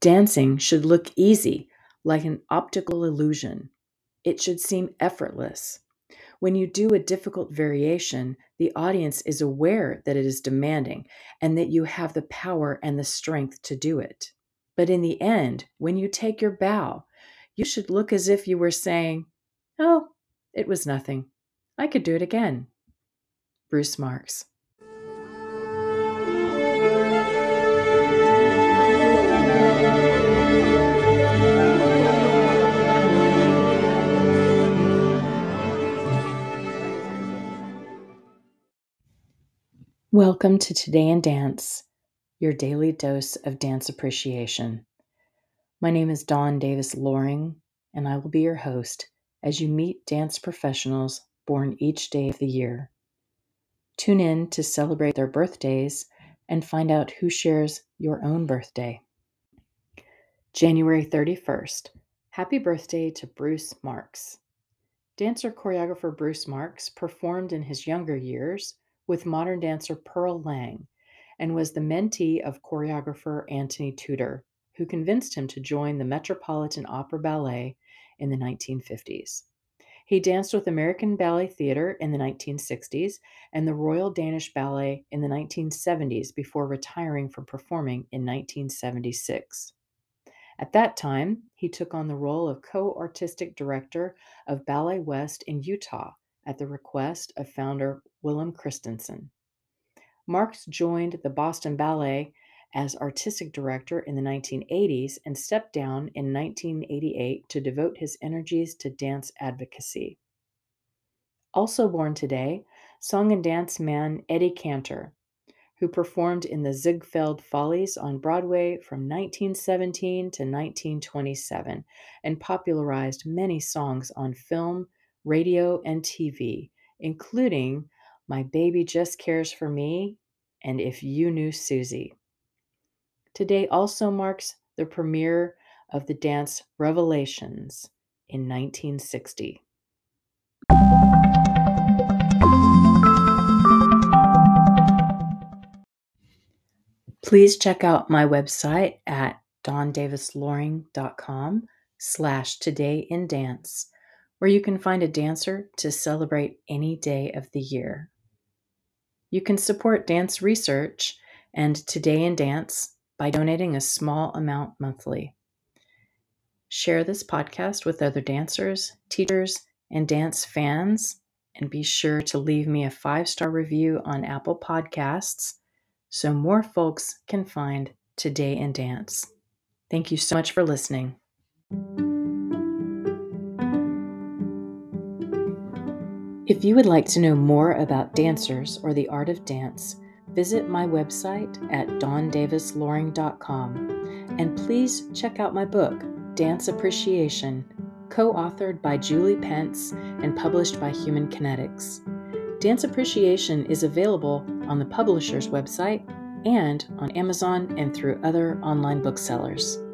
Dancing should look easy, like an optical illusion. It should seem effortless. When you do a difficult variation, the audience is aware that it is demanding and that you have the power and the strength to do it. But in the end, when you take your bow, you should look as if you were saying, "Oh, it was nothing. I could do it again." Bruce Marks. Welcome to Today in Dance, your daily dose of dance appreciation. My name is Dawn Davis Loring, and I will be your host as you meet dance professionals born each day of the year. Tune in to celebrate their birthdays and find out who shares your own birthday. January 31st. Happy birthday to Bruce Marks. Dancer-choreographer Bruce Marks performed in his younger years with modern dancer Pearl Lang and was the mentee of choreographer Anthony Tudor, who convinced him to join the Metropolitan Opera Ballet in the 1950s. He danced with American Ballet Theater in the 1960s and the Royal Danish Ballet in the 1970s before retiring from performing in 1976. At that time, he took on the role of co-artistic director of Ballet West in Utah at the request of founder Willem Christensen. Marks joined the Boston Ballet as artistic director in the 1980s and stepped down in 1988 to devote his energies to dance advocacy. Also born today, song and dance man Eddie Cantor, who performed in the Ziegfeld Follies on Broadway from 1917 to 1927 and popularized many songs on film, radio, and TV, including My Baby Just Cares for Me and If You Knew Susie. Today also marks the premiere of the dance Revelations in 1960. Please check out my website at dawndavisloring.com/todayindance, where you can find a dancer to celebrate any day of the year. You can support dance research and Today in Dance by donating a small amount monthly. Share this podcast with other dancers, teachers, and dance fans, and be sure to leave me a 5-star review on Apple Podcasts so more folks can find Today in Dance. Thank you so much for listening. If you would like to know more about dancers or the art of dance, visit my website at dawndavisloring.com, and please check out my book, Dance Appreciation, co-authored by Julie Pence and published by Human Kinetics. Dance Appreciation is available on the publisher's website and on Amazon and through other online booksellers.